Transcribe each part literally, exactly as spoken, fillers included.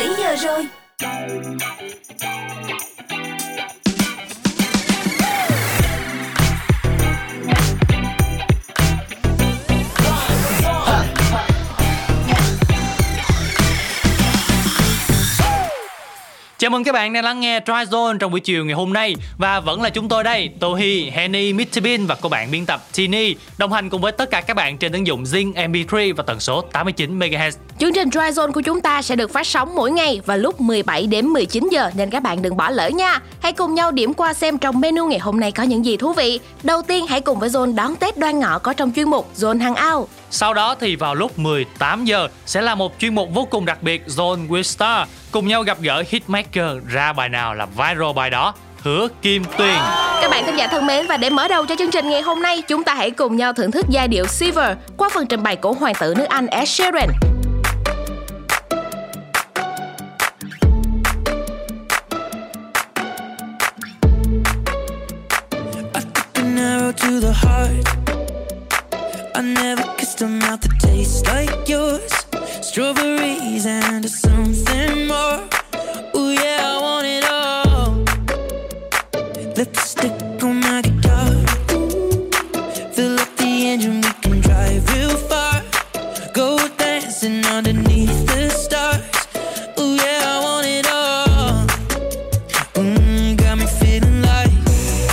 bảy giờ rồi. Chào mừng các bạn đang lắng nghe Tri Zone trong buổi chiều ngày hôm nay. Và vẫn là chúng tôi đây, Tohi, Henny, Mitibin và cô bạn biên tập Tini đồng hành cùng với tất cả các bạn trên ứng dụng Zing em pê ba và tần số tám mươi chín mê ga héc. Chương trình Dry Zone của chúng ta sẽ được phát sóng mỗi ngày vào lúc mười bảy đến mười chín giờ nên các bạn đừng bỏ lỡ nha. Hãy cùng nhau điểm qua xem trong menu ngày hôm nay có những gì thú vị. Đầu tiên hãy cùng với Zone đón Tết Đoan Ngọ có trong chuyên mục Zone Hangout. Sau đó thì vào lúc mười tám giờ sẽ là một chuyên mục vô cùng đặc biệt Zone With Star, cùng nhau gặp gỡ hitmaker, ra bài nào là viral bài đó. Hứa Kim Tuyền. Các bạn thính giả thân mến, và để mở đầu cho chương trình ngày hôm nay, chúng ta hãy cùng nhau thưởng thức giai điệu Seaver qua phần trình bày của hoàng tử nước Anh Ed Sheeran. To the heart, I never kissed a mouth that tastes like yours. Strawberries and something more. Ooh yeah, I want it all. Lipstick on my guitar, fill up the engine, we can drive real far. Go dancing underneath the stars. Ooh yeah, I want it all. Mmm, got me feeling like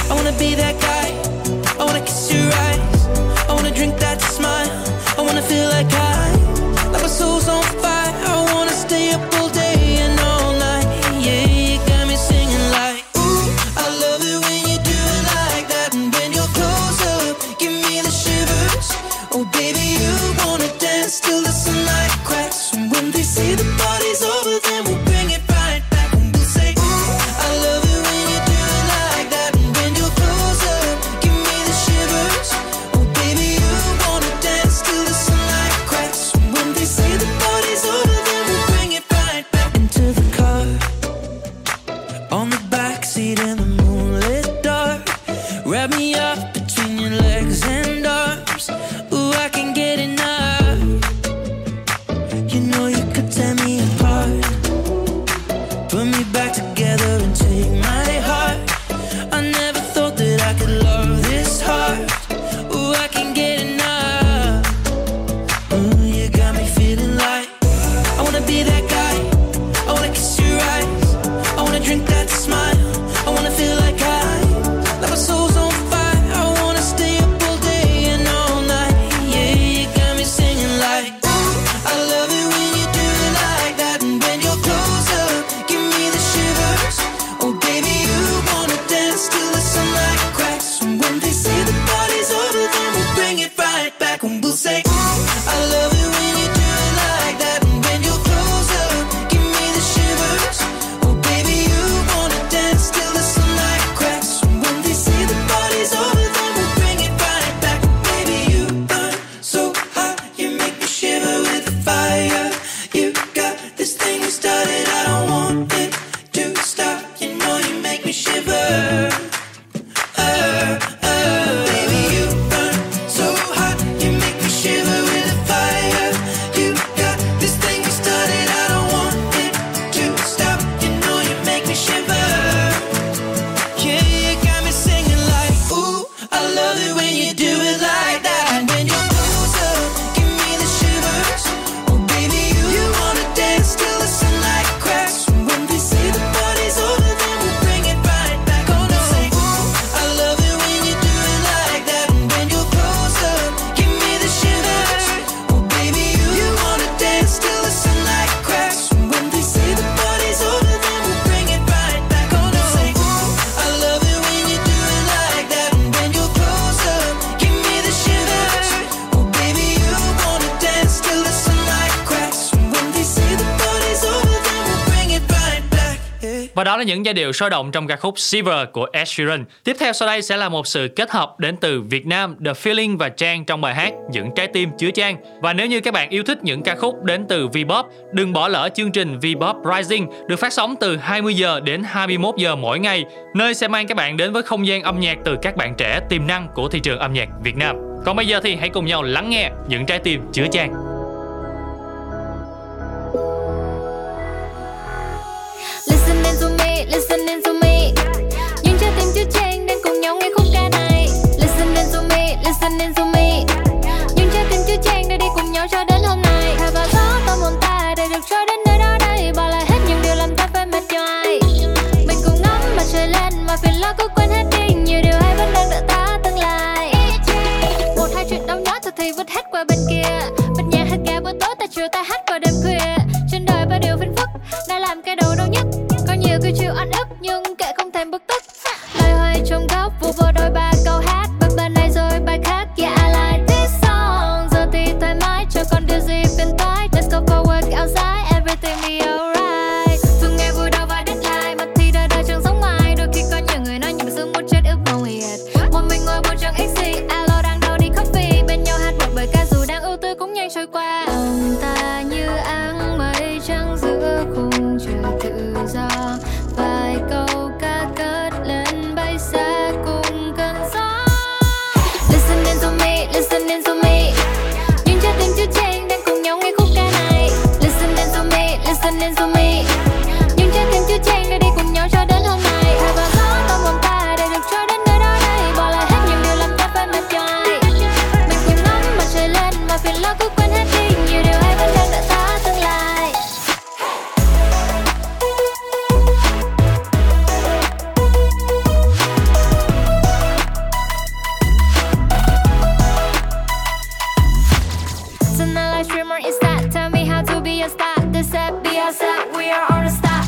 I wanna be that guy. Và đó là những giai điệu sôi động trong ca khúc Seaver của Ed Sheeran. Tiếp theo sau đây sẽ là một sự kết hợp đến từ Việt Nam, The Feeling và Trang trong bài hát Những Trái Tim Chứa Trang. Và nếu như các bạn yêu thích những ca khúc đến từ Vpop, đừng bỏ lỡ chương trình Vpop Rising được phát sóng từ hai mươi giờ đến hai mươi mốt giờ mỗi ngày, nơi sẽ mang các bạn đến với không gian âm nhạc từ các bạn trẻ tiềm năng của thị trường âm nhạc Việt Nam. Còn bây giờ thì hãy cùng nhau lắng nghe Những Trái Tim Chứa Trang. listening to me. Những trái tim chứa Trang đang cùng nhau nghe khúc ca này. Listening to me, listening to me. Những trái tim chứa Trang đã đi cùng nhau cho đến hôm nay. Thà và có tâm hồn ta để được trôi đến nơi đó đây. Bỏ lại hết những điều làm ta phải mệt cho ai. Mình cùng ngắm mặt trời lên mà phiền lo cứ quên hết đi. Nhiều điều hay vẫn đang đợi ta tương lai. Một hai chuyện đau nhói thôi thì vứt hết qua bên kia. Bật nhà hết cả buổi tối ta chiều ta hát vào đêm khuya. Trên đời bao điều phiền phức đã làm cái đầu đau nhất. Có nhiều cái chiều ăn ức nhưng kệ không thèm bực tức. Loay hoay trong góc vu vơ đôi ba câu hát. Bật bài này rồi bài khác, yeah I like this song. Giờ thì thoải mái cho còn điều gì phiền toái. Let's go for work outside, everything be alright. Dù nghe vui đau và deadline mà thì đời đời chẳng giống ai. Đôi khi có nhiều người nói những dương muốn chết ước mong hiệt. Một mình ngồi buồn chẳng ích gì, alo đang đau đi coffee. Bên nhau hát một bài ca dù đang ưu tư cũng nhanh trôi qua. Lòng ta như áng mây trắng giữa khung trời tự do. Vài câu ca cất lên bay xa cùng cơn gió. Listening to me, listening to me. Những trái tim chứa Trang đang cùng nhau nghe khúc ca này. Listening to me, listening to me. Những trái tim chứa Trang đã đi cùng nhau cho đến hôm nay. Thay vào gió tâm hồn ta để được trôi đến nơi đó đây. Bỏ lại hết những điều làm ta phải mệt cho ai. Mình tìm ngắm mặt trời lên mà phiền lo cứ quên hết đi. Nhiều điều hay vẫn đang đợi ta tương lai. Is that? Tell me how to be a star. This app be a star. We are on a star.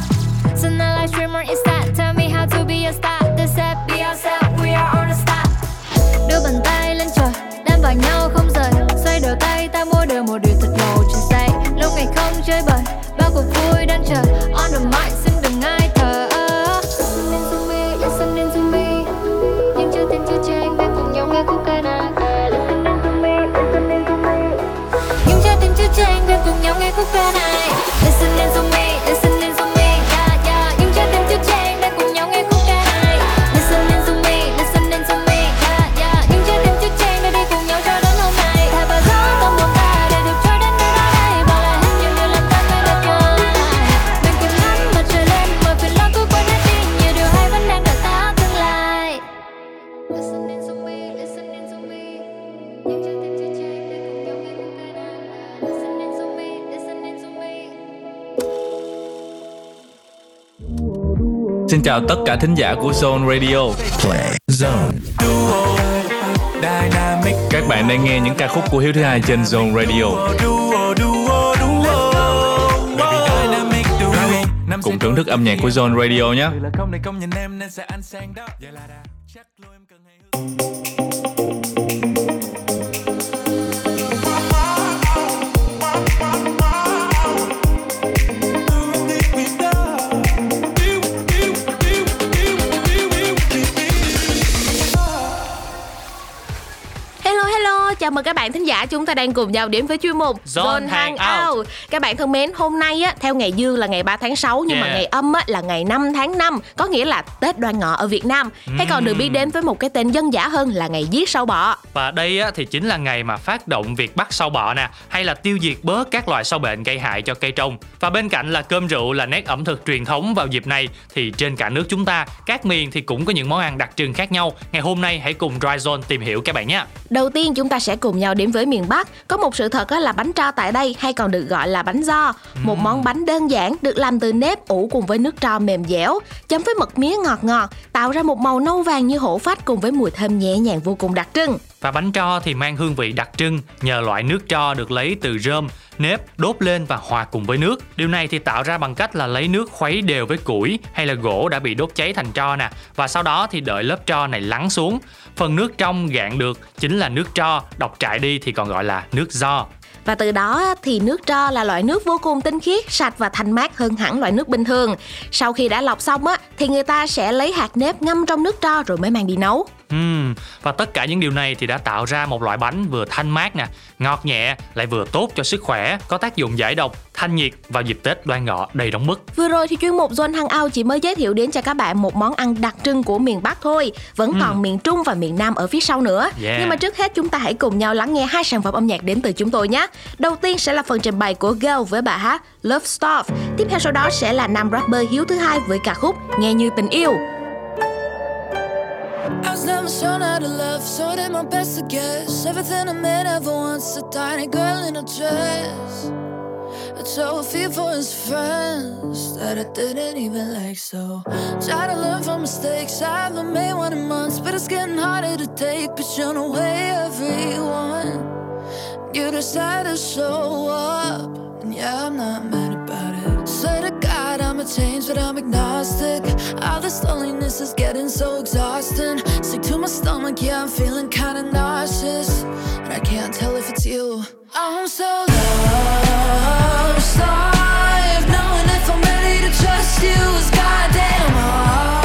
So now live streamer is that? Tell me how to be a star. This app be a star. We are on a star. Đưa bàn tay lên trời, đem vào nhau không rời. Xoay đôi tay ta mua đời một điều thật màu trên tay. Lâu ngày không chơi bời, bao cuộc vui đang chờ. On the mic xin đừng ai thờ ơ. Listening to me, listening to me. Nhưng chưa tin chưa chênh đang cùng nhau nghe khúc ca này. Trang đang cùng nhau nghe khúc ca này. Listening to me, listening to me. Yeah, yeah. Những trái tim chứa Trang đang cùng nhau nghe khúc ca này. Listening to me, listening to me. Yeah, yeah. Những trái tim chứa Trang đã đi cùng nhau cho đến hôm nay. Thả vào gió tâm hồn ta để được trôi đến nơi đó đây. Bỏ lại hết những điều làm ta phải mệt nhòi. Mình tìm ngắm mặt trời lên, mọi phiền lo cứ quên hết đi. Nhiều điều hay vẫn đang đợi ta tương lai. Listening to me, listening to me. Những trái tim chứa Trang đang cùng nhau nghe khúc ca này. Xin chào tất cả thính giả của Zone Radio. Zone. Các bạn đang nghe những ca khúc của Hiếu thứ hai trên Zone Radio. Cùng thưởng thức âm nhạc của Zone Radio nhé. Chào mừng các bạn thính giả, chúng ta đang cùng nhau đến với chuyên mục Zone Hangout. Các bạn thân mến, hôm nay á, theo ngày dương là ngày ba tháng sáu nhưng yeah. mà ngày âm á, là ngày năm tháng năm, có nghĩa là Tết Đoan Ngọ ở Việt Nam, mm. hay còn được biết đến với một cái tên dân dã hơn là ngày giết sâu bọ. Và đây á, thì chính là ngày mà phát động việc bắt sâu bọ nè, hay là tiêu diệt bớt các loại sâu bệnh gây hại cho cây trồng. Và bên cạnh là cơm rượu là nét ẩm thực truyền thống vào dịp này, thì trên cả nước chúng ta, các miền thì cũng có những món ăn đặc trưng khác nhau. Ngày hôm nay hãy cùng Dry Zone tìm hiểu các bạn nhé. Đầu tiên chúng ta sẽ cùng nhau đến với miền Bắc. Có một sự thật là bánh trao tại đây hay còn được gọi là bánh do, một món bánh đơn giản được làm từ nếp ủ cùng với nước trao mềm dẻo, chấm với mật mía ngọt ngọt, tạo ra một màu nâu vàng như hổ phách cùng với mùi thơm nhẹ nhàng vô cùng đặc trưng. Và bánh tro thì mang hương vị đặc trưng nhờ loại nước tro được lấy từ rơm, nếp, đốt lên và hòa cùng với nước. Điều này thì tạo ra bằng cách là lấy nước khuấy đều với củi hay là gỗ đã bị đốt cháy thành tro nè. Và sau đó thì đợi lớp tro này lắng xuống. Phần nước trong gạn được chính là nước tro, đọc trại đi thì còn gọi là nước do. Và từ đó thì nước tro là loại nước vô cùng tinh khiết, sạch và thanh mát hơn hẳn loại nước bình thường. Sau khi đã lọc xong á, thì người ta sẽ lấy hạt nếp ngâm trong nước tro rồi mới mang đi nấu. uhm, Và tất cả những điều này thì đã tạo ra một loại bánh vừa thanh mát nè, ngọt nhẹ, lại vừa tốt cho sức khỏe, có tác dụng giải độc, thanh nhiệt vào dịp Tết Đoan Ngọ đầy nóng bức. Vừa rồi thì chuyên mục Zone Hangout chỉ mới giới thiệu đến cho các bạn một món ăn đặc trưng của miền Bắc thôi, vẫn còn uhm. miền Trung và miền Nam ở phía sau nữa. Yeah. Nhưng mà trước hết chúng ta hãy cùng nhau lắng nghe hai sản phẩm âm nhạc đến từ chúng tôi nhé. Đầu tiên sẽ là phần trình bày của Girl với bài hát Love Stuff. Tiếp theo sau đó sẽ là nam rapper Hiếu Thứ Hai với ca khúc Nghe Như Tình Yêu. I was never shown how to love, so I did my best to guess. Everything I meant ever once, a tiny girl in a dress. A trophy for his friends that I didn't even like, so try to learn from mistakes. I haven't made one in months, but it's getting harder to take. But you're the way everyone, you decide to show up, and yeah, I'm not mad about it. Swear to God I'ma change, but I'm agnostic. All this loneliness is getting so exhausting. Sick to my stomach, yeah, I'm feeling kinda nauseous, and I can't tell if it's you. I'm so lost, starved, knowing if I'm ready to trust you is goddamn hard.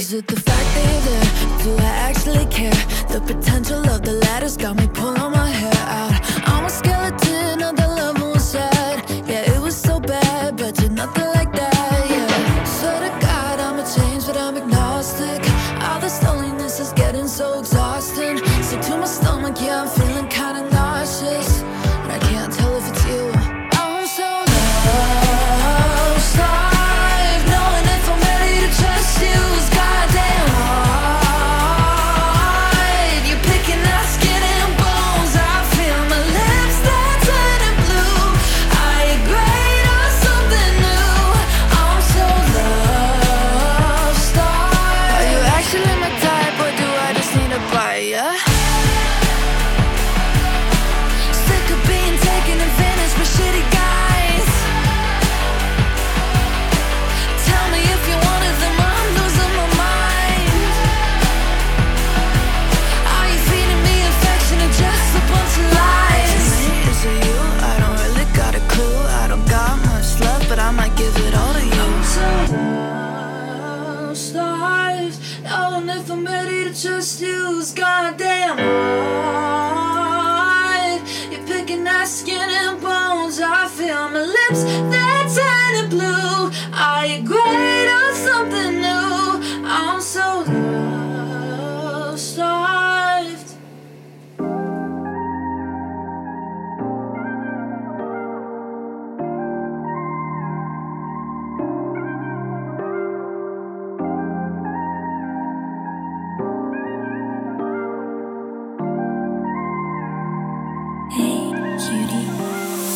Is it the fact that you're there? Do I actually care? The potential of the ladder's got me pulling my hair out. I'm a skeleton of the love one side. Yeah, it was so bad, but you're nothing like that, yeah. Swear to God I'ma change, but I'm agnostic. All this loneliness is getting so exhausting. Sick to my stomach, yeah, I'm feeling kinda nauseous, and I can't tell if it's you. I'm so lost, starved, knowing if I'm ready to trust you is God. Just use goddamn hard. You're picking at skin and bones. I feel my lips, they're turning blue. Are you great or something new? I'm so love-starved.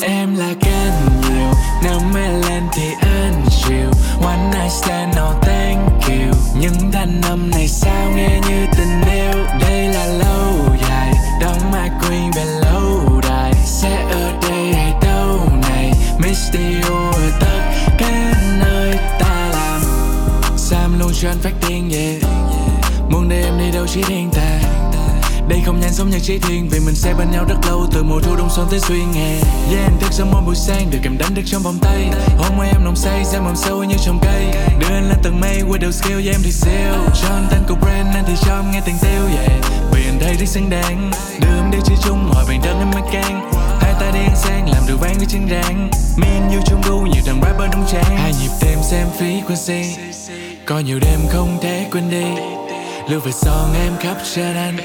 Em là cơn nhiều, nếu mê lên thì anh chịu. One night stand, no thank you. Những thanh âm này sao nghe như tình yêu. Đây là lâu dài, đóng my queen về lâu đài. Sẽ ở đây hay đâu này, miss you ở tất cả nơi ta làm. Sam luôn cho anh phát điên, yeah. Muốn để em đi đâu chỉ riêng ta. Đây không nhanh giống nhạc chỉ thiên, vì mình sẽ bên nhau rất lâu, từ mùa thu đông xuân tới xuyên hè. Yeah, em thức giấc mỗi buổi sáng được em đánh thức trong vòng tay. Hôm nay em nồng say, xem mầm sâu như trồng cây. Đưa anh lên tầng mây, quên đầu skill, yeah em thì siêu. Cho anh tên của brand, anh thì cho em nghe tiền tiêu, yeah. Vì anh thấy rất xứng đáng, đưa em đi chơi chung, hỏi bạn đơn em mắc can. Hai ta đi ăn sang, làm đồ bán với chân ráng. Me and you chung đu, nhiều thằng rapper đông tráng. Hai nhịp tim xem frequency, có nhiều đêm không thể quên đi. Lưu về son em khắp trên anh,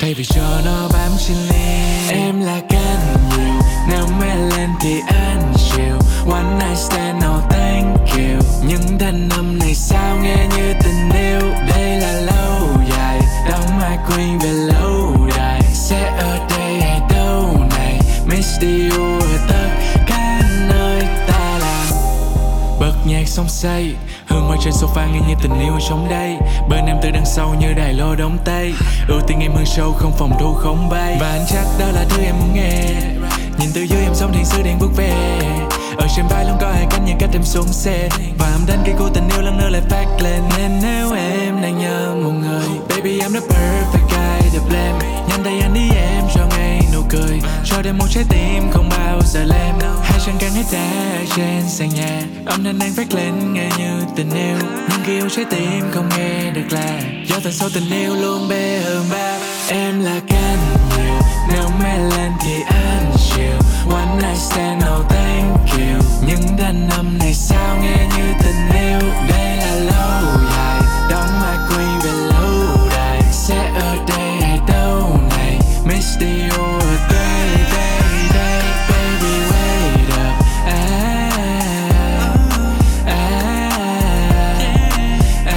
thay vì cho nó bám trên lưng. Em là cơn nhiều, nếu mê lên thì anh chịu. One night stand, no thank you. Những thanh âm này sao nghe như tình yêu. Đây là lâu dài, đóng my queen về lâu đài. Sẽ ở đây hay đâu này, miss you ở tất cả nơi ta làm. Bật nhạc xong say, hương hoa trên sofa nghe như tình yêu trong đây. Bên em từ đằng sau như đài lô đóng tay. Ưu tiên em hơn show không phòng thu không bay. Và anh chắc đó là thứ em muốn nghe. Nhìn từ dưới em sống thiên sứ đang bước về. Ở sân bay luôn có hai cánh những cách em xuống xe. Và em đến khi cô tình yêu lần nữa lại phát lên. Nên nếu em đang nhớ một người, baby I'm the perfect guy to blame. Nhanh tay anh đi em cho ngay nụ cười, cho đêm một trái tim không bao giờ lem. Hai chân căng hết đá trên sàn nhà, âm thanh đang phát lên nghe như tình yêu. Nhưng khi yêu trái tim không nghe được là do tình sâu tình yêu luôn bê hơn ba. Em là can nhiều, nếu mê lên thì anh chịu. One night stand, oh thank you. Những đàn âm này sao nghe như tình yêu. Đây là lâu dài, đóng mà quy về lâu đài. Sẽ ở đây hay đâu này, miss the old day, day, day. Baby wait up, ah, ah, ah, ah.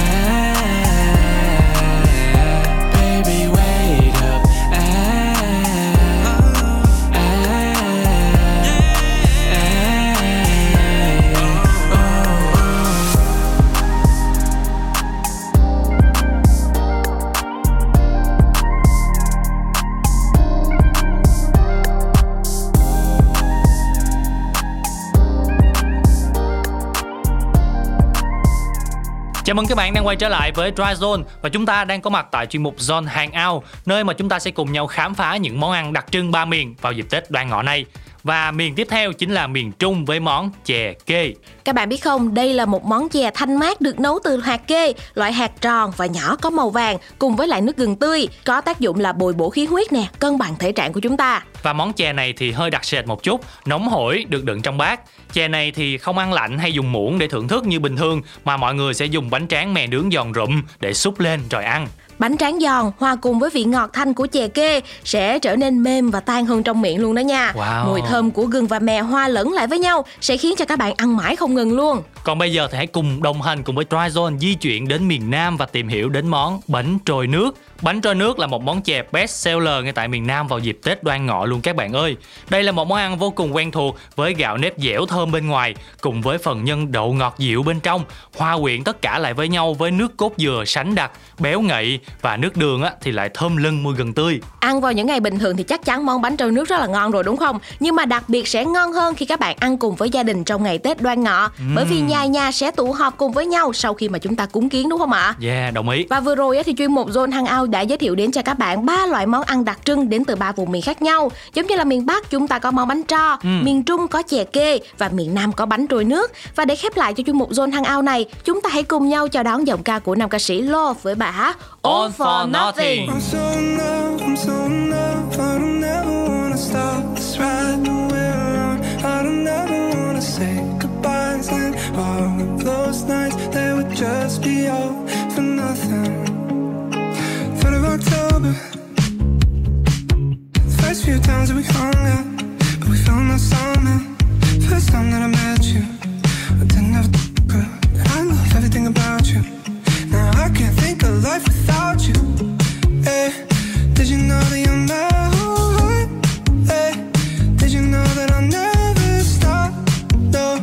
Baby wait up, ah, ah, ah, oh, Chào mừng các bạn đang quay trở lại với Dry Zone. Và chúng ta đang có mặt tại chuyên mục Zone Hangout, nơi mà chúng ta sẽ cùng nhau khám phá những món ăn đặc trưng ba miền vào dịp Tết Đoan Ngọ này. Và miền tiếp theo chính là miền Trung với món chè kê. Các bạn biết không, đây là một món chè thanh mát được nấu từ hạt kê, loại hạt tròn và nhỏ có màu vàng cùng với lại nước gừng tươi, có tác dụng là bồi bổ khí huyết nè, cân bằng thể trạng của chúng ta. Và món chè này thì hơi đặc sệt một chút, nóng hổi được đựng trong bát. Chè này thì không ăn lạnh hay dùng muỗng để thưởng thức như bình thường, mà mọi người sẽ dùng bánh tráng mè nướng giòn rụm để xúc lên rồi ăn. Bánh tráng giòn hòa cùng với vị ngọt thanh của chè kê sẽ trở nên mềm và tan hơn trong miệng luôn đó nha. Wow. Mùi thơm của gừng và mè hòa lẫn lại với nhau sẽ khiến cho các bạn ăn mãi không ngừng luôn. Còn bây giờ thì hãy cùng đồng hành cùng với Tri Zone di chuyển đến miền Nam và tìm hiểu đến món bánh trôi nước. Bánh trôi nước là một món chè best seller ngay tại miền Nam vào dịp Tết Đoan Ngọ luôn các bạn ơi. Đây là một món ăn vô cùng quen thuộc với gạo nếp dẻo thơm bên ngoài cùng với phần nhân đậu ngọt dịu bên trong, hòa quyện tất cả lại với nhau với nước cốt dừa sánh đặc, béo ngậy và nước đường á thì lại thơm lưng mùi gừng tươi. Ăn vào những ngày bình thường thì chắc chắn món bánh trôi nước rất là ngon rồi đúng không? Nhưng mà đặc biệt sẽ ngon hơn khi các bạn ăn cùng với gia đình trong ngày Tết Đoan Ngọ, uhm. bởi vì nhà nhà sẽ tụ họp cùng với nhau sau khi mà chúng ta cúng kiến đúng không ạ? Yeah, đồng ý. Và vừa rồi á thì chuyên mục Zone Hangout đã giới thiệu đến cho các bạn ba loại món ăn đặc trưng đến từ ba vùng miền khác nhau. Giống như là miền Bắc chúng ta có món bánh tro, ừ. miền Trung có chè kê và miền Nam có bánh trôi nước. Và để khép lại cho chuyên mục Zone Hangout này, chúng ta hãy cùng nhau chào đón giọng ca của nam ca sĩ Lo với bài hát All for Nothing. October. First few times that we hung out, but we found no summer. First time that I met you, I didn't have a girl. I love everything about you. Now I can't think of life without you. Hey, did you know that you're my whole heart? Hey, did you know that I'll never stop? No.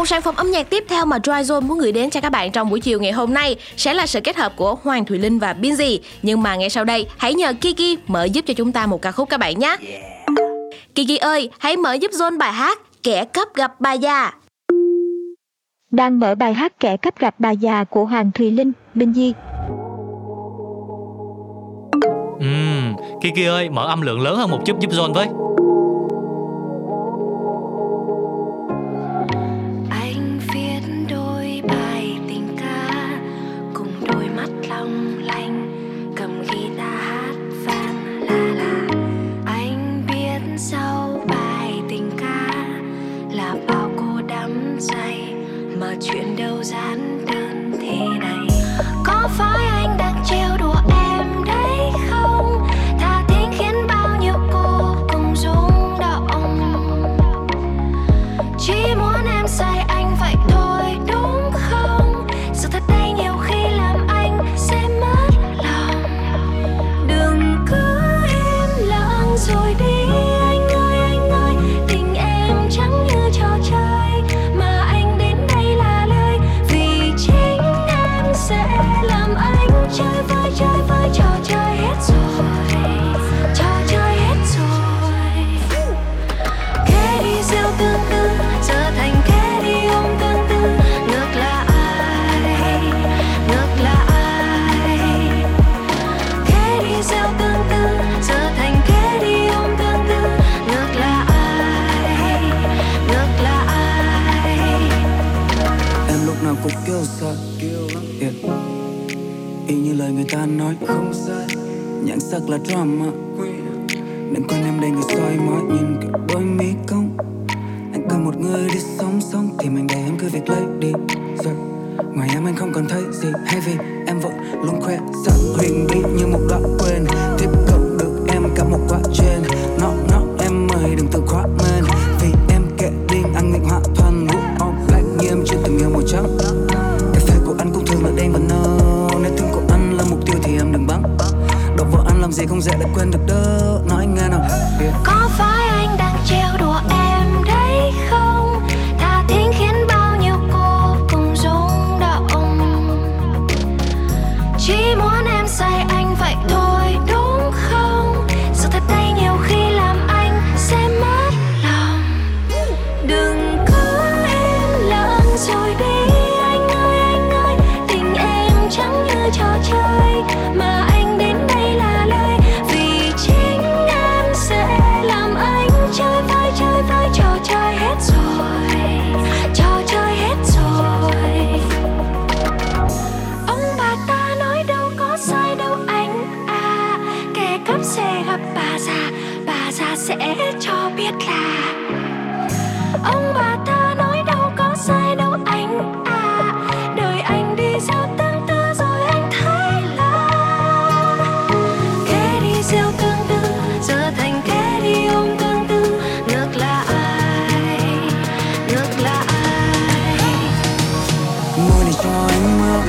Một sản phẩm âm nhạc tiếp theo mà Dry Zone muốn gửi đến cho các bạn trong buổi chiều ngày hôm nay sẽ là sự kết hợp của Hoàng Thùy Linh và Binzy. Nhưng mà ngay sau đây, hãy nhờ Kiki mở giúp cho chúng ta một ca khúc các bạn nhé. Kiki ơi, hãy mở giúp Zone bài hát Kẻ Cấp Gặp Bà Già. Đang mở bài hát Kẻ Cấp Gặp Bà Già của Hoàng Thùy Linh, Binzy. Uhm, Kiki ơi, mở âm lượng lớn hơn một chút giúp Zone với. Chuyện đâu giản đơn thế này, có phải anh đang trêu đùa em đấy không? Tha thiết khiến bao nhiêu cô cùng rung động, chỉ muốn em say anh vậy thôi đúng không? Sự thật đây nhiều khi làm anh sẽ mất lòng. Đừng cứ im lặng rồi đi. Yeah. Y như lời người ta nói không sai, nhãn sắc là drama. Đừng quên em đầy người soi mói, nhìn cả đôi mi cong. Anh cần một người đi song song, thì mình để em cứ việc lấy đi rồi. Ngoài em anh không còn thấy gì, hay vì em vẫn luôn khoe sợ huyền bí như một đoạn quên. Tiếp cận được em cả một quả trên, nó nó em mời đừng tự khóa men. Vì em kệ điên anh mệnh họa thoan ngũ off black như em chưa từng yêu màu trắng. Gì không dễ đã quên được đâu, nói nghe nào. Yeah. Có phải anh đang trêu đùa em đấy không? Tha thiết khiến bao nhiêu cô cùng rung động, chỉ muốn em say anh vậy thôi đúng không? Sự thật đây nhiều khi làm anh sẽ mất lòng. Đừng cứ im lặng rồi đi anh ơi anh ơi, tình em chẳng như trò chơi mà. Sẽ cho biết là ông bà ta nói đâu có sai đâu anh à, đời anh đi giao tương tư rồi anh thấy là kẻ đi giao tương tư giờ thành kẻ đi ôm tương tư. Nước là ai, nước là ai, môi này cho anh mơ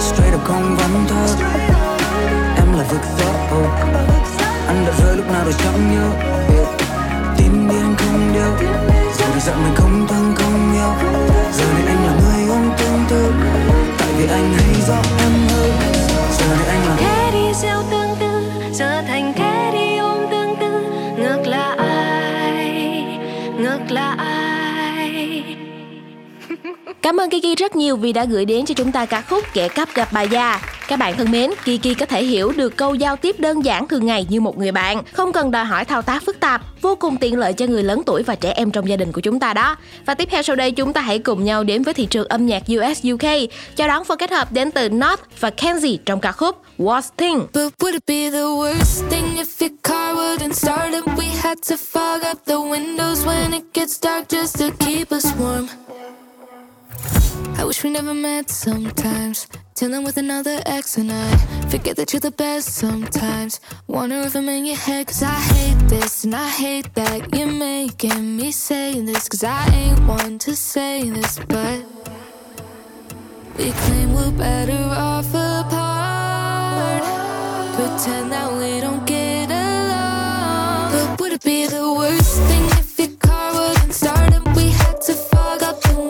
straight up không vấn thơ. Em là vực gió anh đã rơi lúc nào rồi chẳng nhớ. Tin đi anh không đeo, giờ thì giận mình không thân không nhau. Giờ này anh là người không tương tư, tại vì anh hay rõ em hơn. Giờ này anh là kẻ đi gieo tương tư, giờ thành kẻ đi ôm tương tư. Ngược là ai, ngược là ai. Cảm ơn Kiki rất nhiều vì đã gửi đến cho chúng ta ca khúc Kẻ Cắp Gặp Bà Già. Các bạn thân mến, Kiki có thể hiểu được câu giao tiếp đơn giản thường ngày như một người bạn, không cần đòi hỏi thao tác phức tạp, vô cùng tiện lợi cho người lớn tuổi và trẻ em trong gia đình của chúng ta đó. Và tiếp theo sau đây chúng ta hãy cùng nhau đến với thị trường âm nhạc u ét u ca, chào đón phần kết hợp đến từ North và Kenzie trong ca khúc Worst Thing. But would it be the worst thing if your car wouldn't start and we had to fog up the windows when it gets dark just to keep us warm? I wish we never met sometimes. Till I'm with another ex and I forget that you're the best sometimes. Wonder if I'm in your head, cause I hate this and I hate that. You're making me saying this, cause I ain't one to say this. But we claim we're better off apart, pretend that we don't get along. But would it be the worst thing if your car wouldn't start and we had to fog up the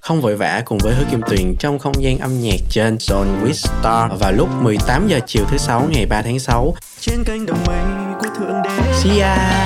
Không vội vã cùng với Hứa Kim Tuyền trong không gian âm nhạc trên Zone With Star vào lúc mười tám giờ chiều thứ Sáu ngày ba tháng sáu trên kênh Đồng Minh của Thượng Đế. See ya.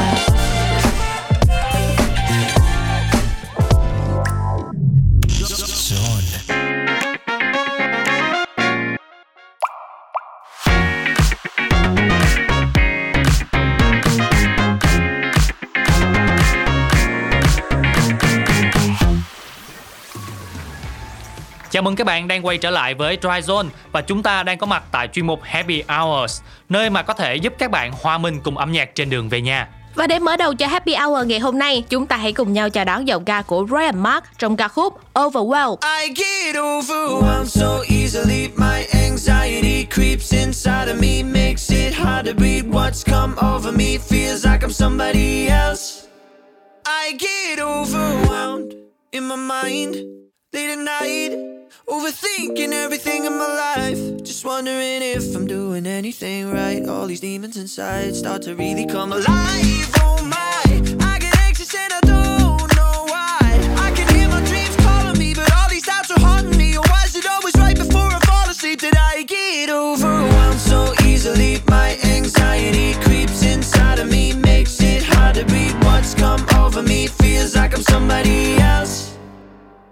Chào mừng các bạn đang quay trở lại với Dry Zone và chúng ta đang có mặt tại chuyên mục Happy Hours, nơi mà có thể giúp các bạn hòa mình cùng âm nhạc trên đường về nhà. Và để mở đầu cho Happy Hour ngày hôm nay, chúng ta hãy cùng nhau chào đón giọng ca của Ryan Mark trong ca khúc Overwhelmed. I get overwhelmed so easily, my anxiety creeps inside of me, makes it hard to breathe. What's come over me feels like I'm somebody else. I get overwhelmed in my mind late at night. Overthinking everything in my life, just wondering if I'm doing anything right. All these demons inside start to really come alive. Oh my, I get anxious and I don't know why. I can hear my dreams calling me, but all these doubts are haunting me. Or was it always right before I fall asleep? Did I get overwhelmed so easily? My anxiety creeps inside of me, makes it hard to breathe. What's come over me feels like I'm somebody else.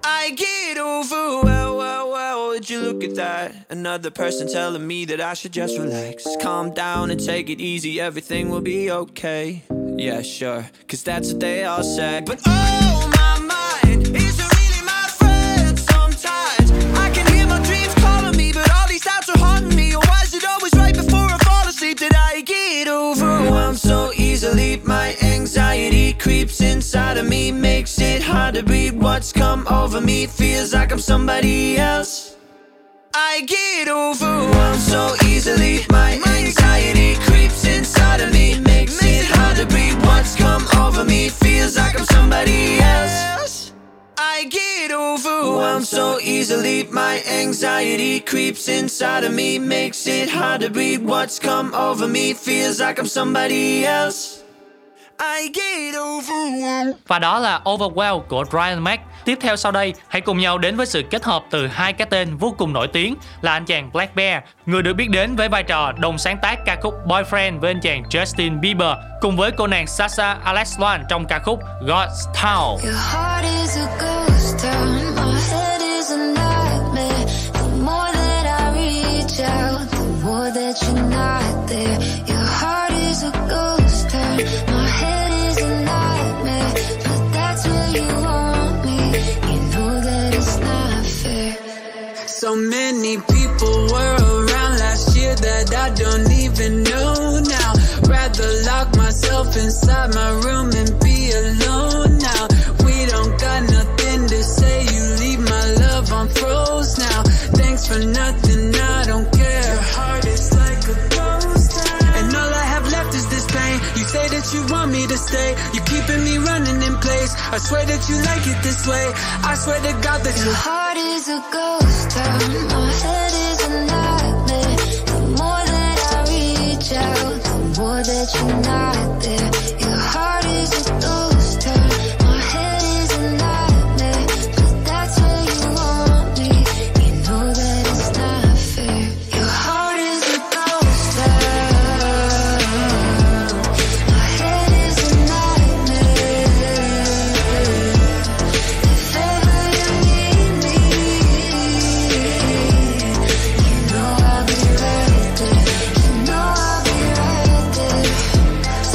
I get overwhelmed, would you look at that? Another person telling me that I should just relax, calm down and take it easy, everything will be okay. Yeah, sure, cause that's what they all say. But oh my mind, is it really my friend sometimes? I can hear my dreams calling me, but all these doubts are haunting me. Or was it always right before I fall asleep? Did I get overwhelmed so easily? My anxiety creeps inside of me, makes it hard to breathe. What's come over me feels like I'm somebody else. I get overwhelmed so easily. My anxiety creeps inside of me, makes it hard to breathe. What's come over me feels like I'm somebody else. I get overwhelmed so easily. My anxiety creeps inside of me, makes it hard to breathe. What's come over me feels like I'm somebody else. I get overwhelmed. Và đó là Overwhelmed của Ryan Mark. Tiếp theo sau đây, hãy cùng nhau đến với sự kết hợp từ hai cái tên vô cùng nổi tiếng là anh chàng Blackbear, người được biết đến với vai trò đồng sáng tác ca khúc Boyfriend với anh chàng Justin Bieber, cùng với cô nàng Sasha Alex Sloan trong ca khúc Ghost Town. Your heart is a ghost town, my head is a nightmare. The more that I reach out, the more that you're not there. Your heart is a ghost town. So many people were around last year that I don't even know now. Rather lock myself inside my room and be alone now. We don't got nothing to say, you leave my love on froze now. Thanks for nothing, I don't care. Your heart is like a ghost town, and all I have left is this pain. You say that you want me to stay. You're keeping me running in place. I swear that you like it this way. I swear to God that your heart is a ghost town. My head is a nightmare. The more that I reach out, the more that you're not there. Your heart is a ghost town. My head is a nightmare, but that's where you want me. You know that it's not fair. Your heart is a ghost town. My head is a nightmare. If ever you need me, you know I'll be right there. You know I'll be right there.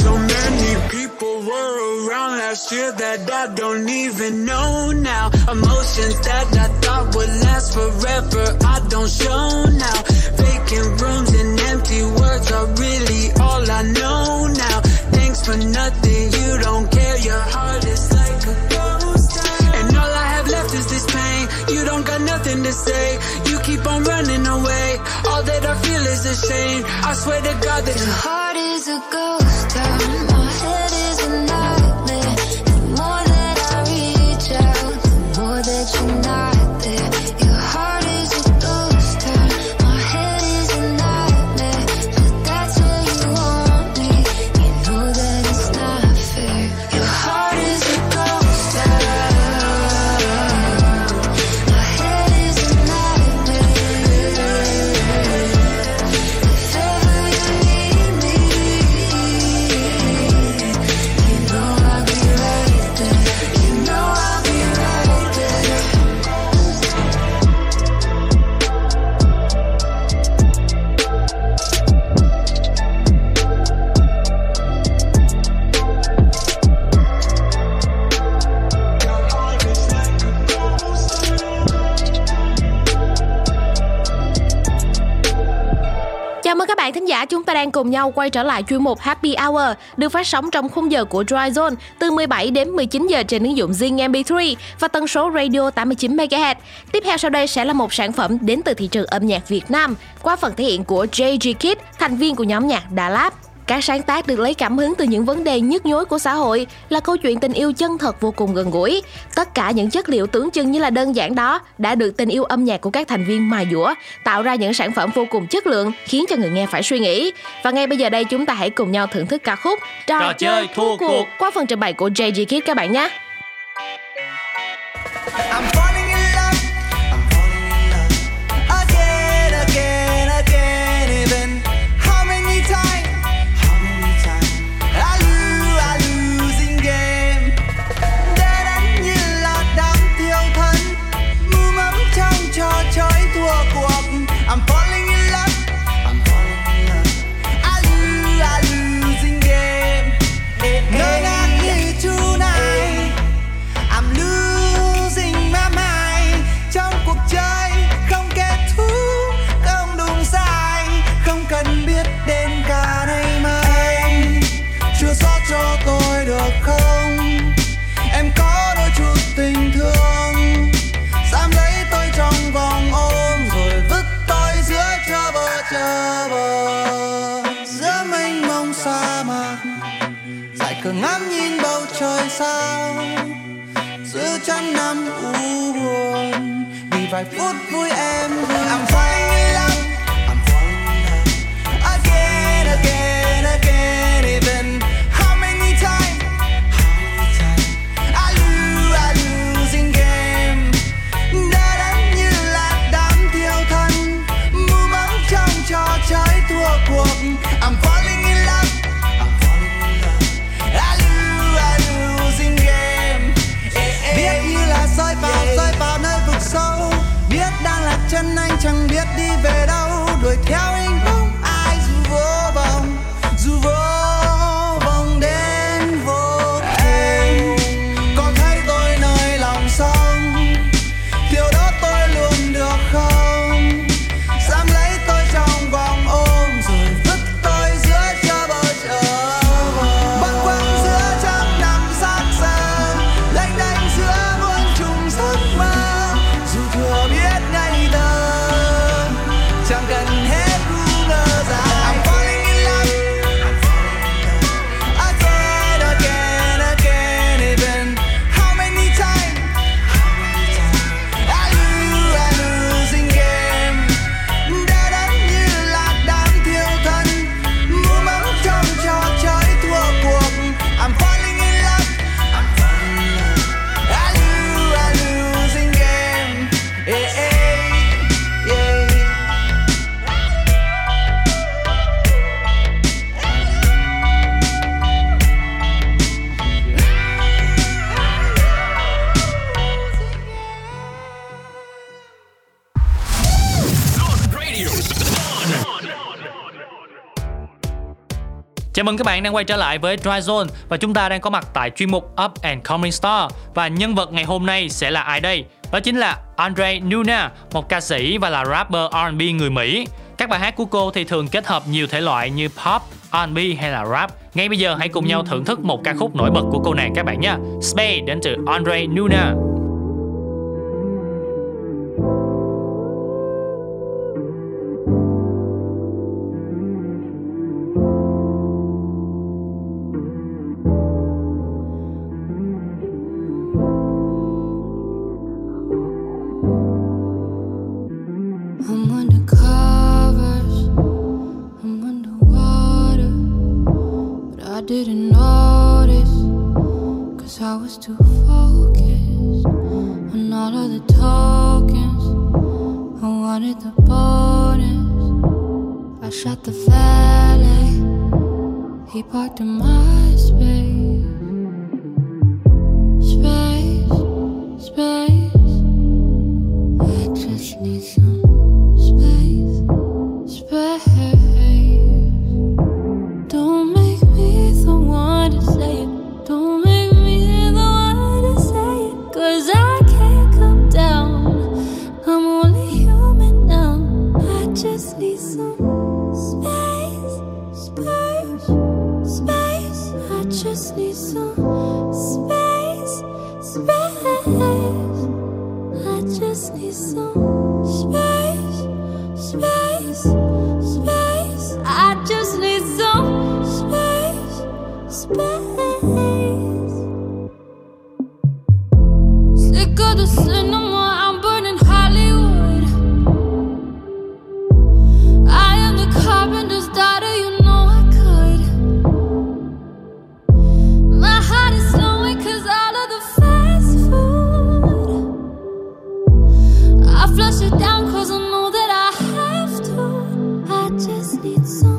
So many people were around last year that I don't even know now. Emotions that I thought would last forever, I don't show now. Vacant rooms and empty words are really all I know now. Thanks for nothing, you don't care. Your heart is like a ghost town. And all I have left is this pain. You don't got nothing to say. You keep on running away. All that I feel is a shame. I swear to God that your heart is a ghost town. My head is a nightmare. The more that I reach out, the more that you're not there. Your heart is a ghost town. My head is a nightmare, but that's where you want me. You know that it's not fair. Your heart is a ghost town. My head is a nightmare. If ever you need me, you know I'll be right there. You know I'll be right there. Chào mừng các bạn thính giả, chúng ta đang cùng nhau quay trở lại chuyên mục Happy Hour được phát sóng trong khung giờ của Dry Zone từ mười bảy đến mười chín giờ trên ứng dụng Zing em pê ba và tần số radio tám mươi chín mê ga héc. Tiếp theo sau đây sẽ là một sản phẩm đến từ thị trường âm nhạc Việt Nam qua phần thể hiện của gi gi Kid, thành viên của nhóm nhạc Đà Lạt. Các sáng tác được lấy cảm hứng từ những vấn đề nhức nhối của xã hội, là câu chuyện tình yêu chân thật vô cùng gần gũi. Tất cả những chất liệu tưởng chừng như là đơn giản đó đã được tình yêu âm nhạc của các thành viên mài dũa, tạo ra những sản phẩm vô cùng chất lượng, khiến cho người nghe phải suy nghĩ. Và ngay bây giờ đây chúng ta hãy cùng nhau thưởng thức ca khúc Trò, Trò chơi thua cuộc qua phần trình bày của gi gi Kid các bạn nhé. Ngắm nhìn bầu trời sao giữa trăm năm u buồn, vì vài phút vui em vui. I'm falling in love, I'm falling in love again, again, again. Even how many times, how many times I lose, I losing game. Đã đắm như là đám thiêu thân, mù mắng trong trò chơi thua cuộc. I'm falling in love. Rơi vào, rơi vào nơi vực sâu. Biết đang lạc chân anh chẳng biết đi về đâu. Đuổi theo hình bóng ai dù vô vọng, dù vô vọng đến vô em. Có thấy tôi nơi lòng sông, thiếu đó tôi luôn được không? Dám lấy tôi trong vòng ôm, rồi vứt tôi giữa cho bờ trời. Băng quăng giữa trăm năm sát xa, lênh đênh giữa giấc mơ, dù thừa biết ngày tờ chẳng cần hết u Chào mừng các bạn đang quay trở lại với Dry Zone và chúng ta đang có mặt tại chuyên mục Up and Coming Star, và nhân vật ngày hôm nay sẽ là ai đây? Đó chính là Andra Nuna, một ca sĩ và là rapper R and B người Mỹ. Các bài hát của cô thì thường kết hợp nhiều thể loại như pop, R and B hay là rap. Ngay bây giờ hãy cùng nhau thưởng thức một ca khúc nổi bật của cô nàng các bạn nhé. Space đến từ Andra Nuna. Didn't notice, 'cause I was too focused on all of the tokens. I wanted the bonus. I shot the valet, he parked in my space. Space, space, I just need some space, space. Don't make me the one to say it. Don't make me the one to say it. 'Cause I can't come down. I'm only human now. I just need some space, space, space. I just need some space, space. I just need some space, space, space. I just need some space, space. Sick of the cinema, I'm burning Hollywood. I am the carpenter's daughter, you know I could. My heart is snowing 'cause all of the fast food. I flush it down 'cause I know that I have to. I just need some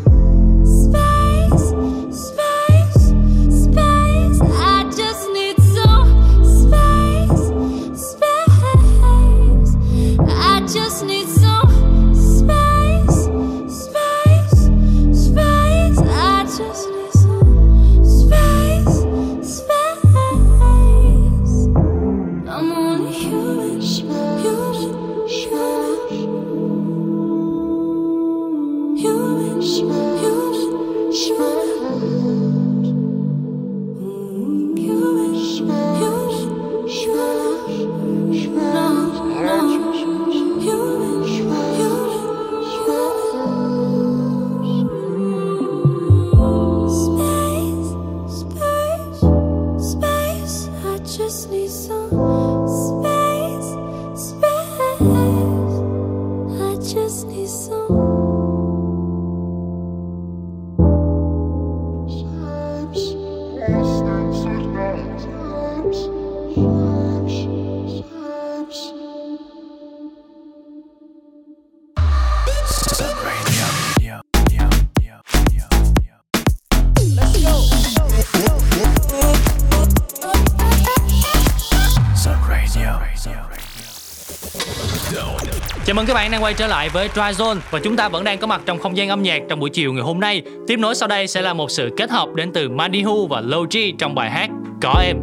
các bạn đang quay trở lại với Dry Zone và chúng ta vẫn đang có mặt trong không gian âm nhạc trong buổi chiều ngày hôm nay. Tiếp nối sau đây sẽ là một sự kết hợp đến từ Mandi Hu và Loji trong bài hát Có Em.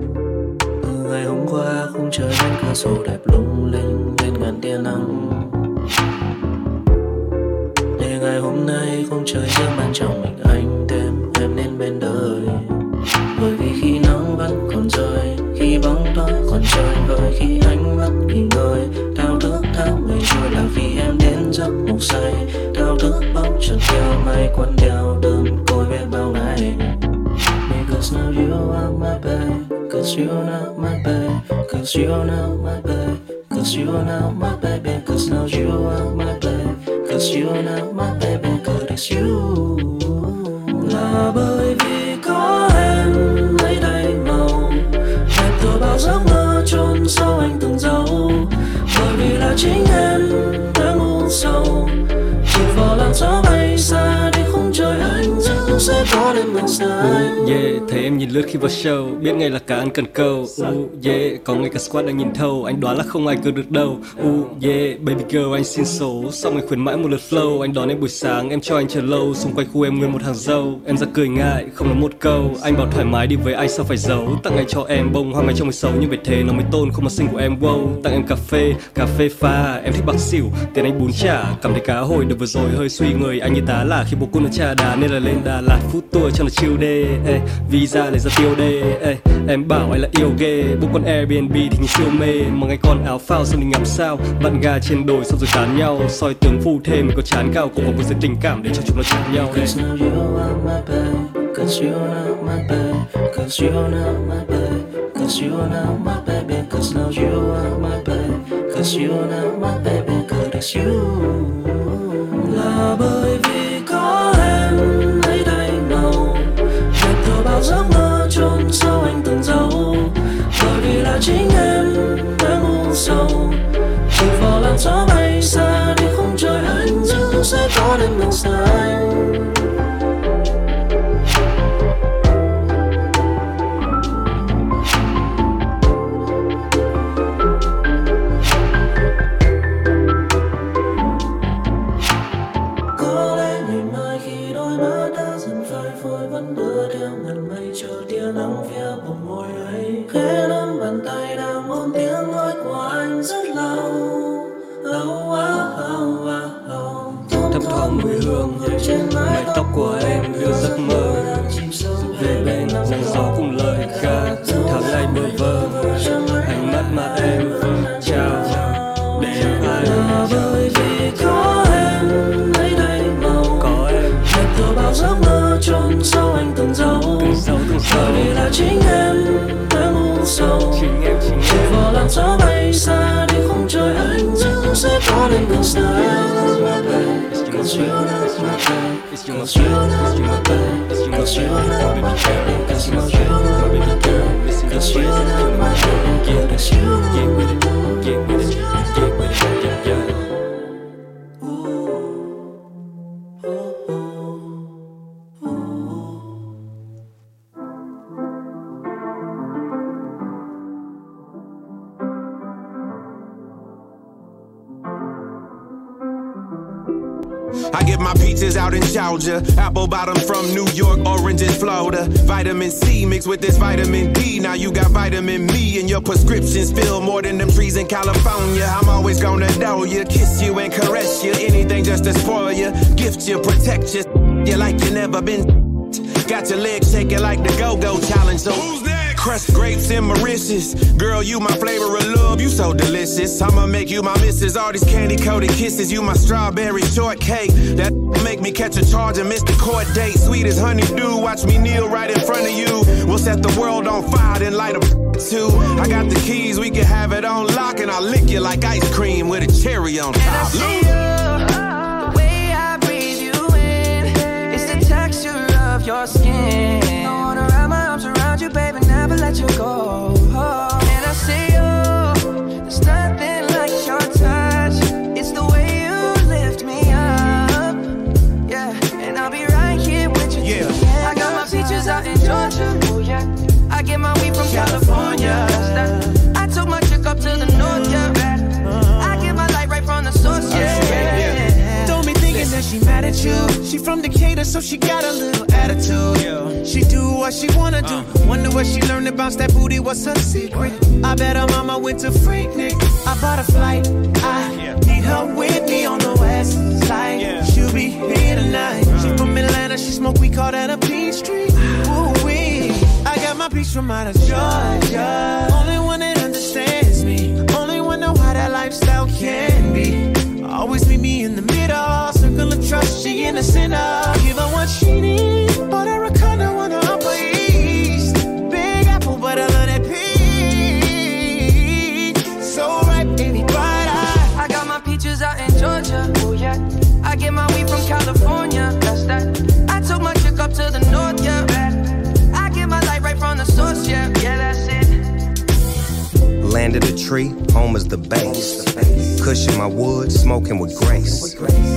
Ngày hôm qua không chờ anh cửa sổ đẹp lung linh bên ngàn tia nắng, để ngày hôm nay không trời riêng ban trong mình anh thêm em nên bên đời. Bởi vì khi nắng vẫn còn rơi, khi bóng tối còn chơi vơi, khi ánh mắt nghỉ ngơi thao thức thao người trôi là vì em đến giấc ngủ say. Thao thức bóng chợt theo mây quấn theo đơn côi biết bao ngày. Because now you are my babe, 'cause you are my babe, 'cause you are my babe, 'cause you are my baby, 'cause now you are my babe, 'cause you are my baby, 'cause it's you. Là bởi vì có em lấy đầy màu em từ bao giấc mơ chôn sâu anh từng dấu. Bởi vì là chính em đã ngủ sâu, chỉ vào làn gió bay xa để không trời anh sẽ có đêm mình uh, yeah, thấy em nhìn lướt khi vào show, biết ngay là cả anh cần câu. uh, yeah, có ngay cả squad đang nhìn thâu, anh đoán là không ai cứu được đâu. uh, yeah, baby girl anh xin số, xong anh khuyến mãi một lượt flow. Anh đón em buổi sáng, em cho anh chờ lâu, xung quanh khu em nguyên một hàng dâu. Em ra cười ngại, không nói một câu, anh bảo thoải mái đi với ai sao phải giấu. Tặng anh cho em bông hoa mai trong mười sáu, nhưng về thế nó mới tôn không mà xinh của em. Wow, tặng em cà phê, cà phê pha, em thích bạc xỉu, tiền anh bún chả. Cảm thấy cá hồi đợt vừa rồi hơi suy người, anh như tá là khi bố cô nó trà đá nên là lên Đà Lạt food tour cho nó chill đê. Ê, visa lấy ra tiêu đê. Ê, em bảo anh là yêu ghê, bố con Airbnb thì nhìn siêu mê. Mà ngay con áo phao xong thì ngắm sao, bạn gà trên đồi xong rồi tán nhau. Soi tướng phu thêm mình có chán cao, cũng có một giới tình cảm để cho chúng nó chán nhau. Cause you're not my baby, cause now you are my baby, cause you're not my baby, cause it's you. Là bởi vì có em lấy đầy màu, đẹp thơ bao giấc mơ trốn sâu anh từng giấu. Bởi vì là chính em đã ngu sâu, chỉ vào làn gió bay xa đi không trời anh giữ sẽ có đêm đường xa anh. Của em đưa giấc mơ về bên nắng gió cùng lời ca tháng ngày bơ vơ ánh mắt mà em chào để ai là bởi vì có em lấy đầy màu có em đẹp thơ bao giấc mơ trốn sâu anh từng giấu bởi vì là chính em đã ngu sâu chỉ vào làn gió bay xa đi không trời anh giữ sẽ có đến đường xa. Cause you're not my baby, cause you're not my baby, cause you're not my baby, cause you're not my baby, cause you're not my baby, yeah, cause you're not my baby, get with it, get with it, yeah, yeah. Out in Georgia, apple bottom from New York, orange in Florida. Vitamin C mixed with this vitamin D. Now you got vitamin me and your prescriptions fill more than them trees in California. I'm always gonna know you, kiss you and caress you. Anything just to spoil you, gift you, protect you. You like you never been. Got your legs shaking like the Go-Go Challenge. So who's that? Crushed grapes and Mauritius. Girl, you my flavor of love, you so delicious. I'ma make you my missus, all these candy-coated kisses. You my strawberry shortcake. That make me catch a charge and miss the court date. Sweet as honeydew, watch me kneel right in front of you. We'll set the world on fire, then light a too. I got the keys, we can have it on lock. And I'll lick you like ice cream with a cherry on top. And I see you, the way I breathe you in. It's the texture of your skin. I wanna wrap my arms around you, baby. Never let you go. And I see you. There's nothing like your touch. It's the way you lift me up. Yeah, and I'll be right here with you. Yeah, yeah. I got my peaches out in Georgia. Oh yeah, I get my weed from California. California. I took my chick up to the north. Yeah, I get my light right from the source. Yeah, yeah, yeah. Don't be thinking that she mad at you. She from Decatur, so she got a little attitude. Yeah. She do what she wanna do. Uh. Wonder what she learned about that booty. What's her secret? I bet her mama went to Freaknik. I bought a flight. I yeah. need her with me on the west side. Yeah. She'll be here tonight. Uh. She from Atlanta. She smoke. We call that a peach tree. Ooh wee. I got my peach from out of Georgia. Only one that understands me. Only one know how that lifestyle can be. Always meet me in the middle. Circle of trust. She in the center. Give her what she needs, but I kinda wanna upper east. Big apple, but I love that peach. So ripe, baby, but I I got my peaches out in Georgia. Oh yeah, I get my weed from California. That's that. I took my chick up to the north. Yeah, I get my light right from the source. Yeah, yeah, that's it. Land of the tree, home is the base. Cushion my wood, smoking with grace.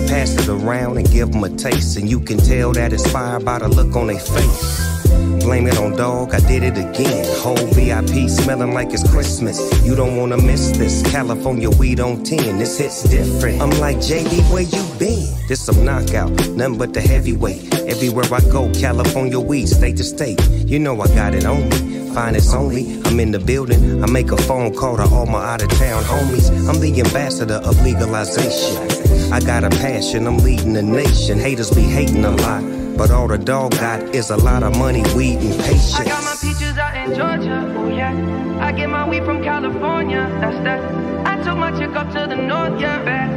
Pass it around and give them a taste. And you can tell that it's fire by the look on their face. Blame it on dog, I did it again. Whole V I P smelling like it's Christmas. You don't wanna miss this. California weed on ten, this hits different. I'm like, J D, where you been? This some knockout, nothing but the heavyweight. Everywhere I go, California weed, state to state. You know I got it on me. Finest only, I'm in the building. I make a phone call to all my out-of-town homies. I'm the ambassador of legalization. I got a passion, I'm leading the nation. Haters be hating a lot, but all the dog got is a lot of money, weed, and patience. I got my peaches out in Georgia, oh yeah. I get my weed from California, that's that. I took my chick up to the north, yeah, back.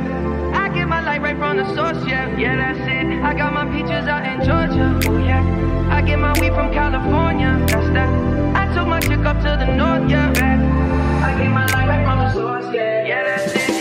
I get my light right from the source, yeah, yeah, that's it. I got my peaches out in Georgia, oh yeah. I get my weed from California, that's that. I took my chick up to the north, yeah, back. I get my life back from the source, yeah, yeah, that's it.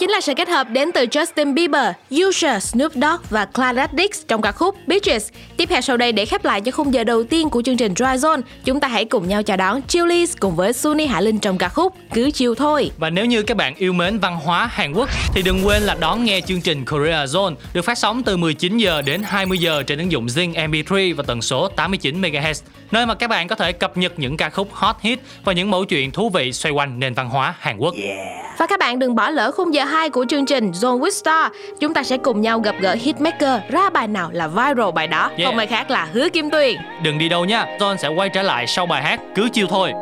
Chính là sự kết hợp đến từ Justin Bieber, Usher, Snoop Dogg và Clara Dix trong ca khúc Beaches. Tiếp theo sau đây để khép lại cho khung giờ đầu tiên của chương trình Dry Zone, chúng ta hãy cùng nhau chào đón Chillies cùng với Suni Hạ Linh trong ca khúc Cứ Chiều Thôi. Và nếu như các bạn yêu mến văn hóa Hàn Quốc thì đừng quên là đón nghe chương trình Korea Zone được phát sóng từ mười chín giờ đến hai mươi giờ trên ứng dụng Zing em pê ba và tần số tám mươi chín mê ga héc, nơi mà các bạn có thể cập nhật những ca khúc hot hit và những mẫu chuyện thú vị xoay quanh nền văn hóa Hàn Quốc. Yeah. Và các bạn đừng bỏ lỡ khung giờ hai của chương trình Zone With Star. Chúng ta sẽ cùng nhau gặp gỡ hitmaker, ra bài nào là viral bài đó. Yeah. Không ai khác là Hứa Kim Tuyền. Đừng đi đâu nha, Zone sẽ quay trở lại sau bài hát Cứ Chiều Thôi.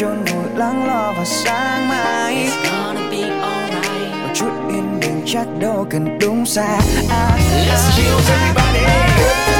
chôn vùi lắng lo vào sáng mai. Một chút yên bình chắc đâu cần đúng xa. Let's chill everybody.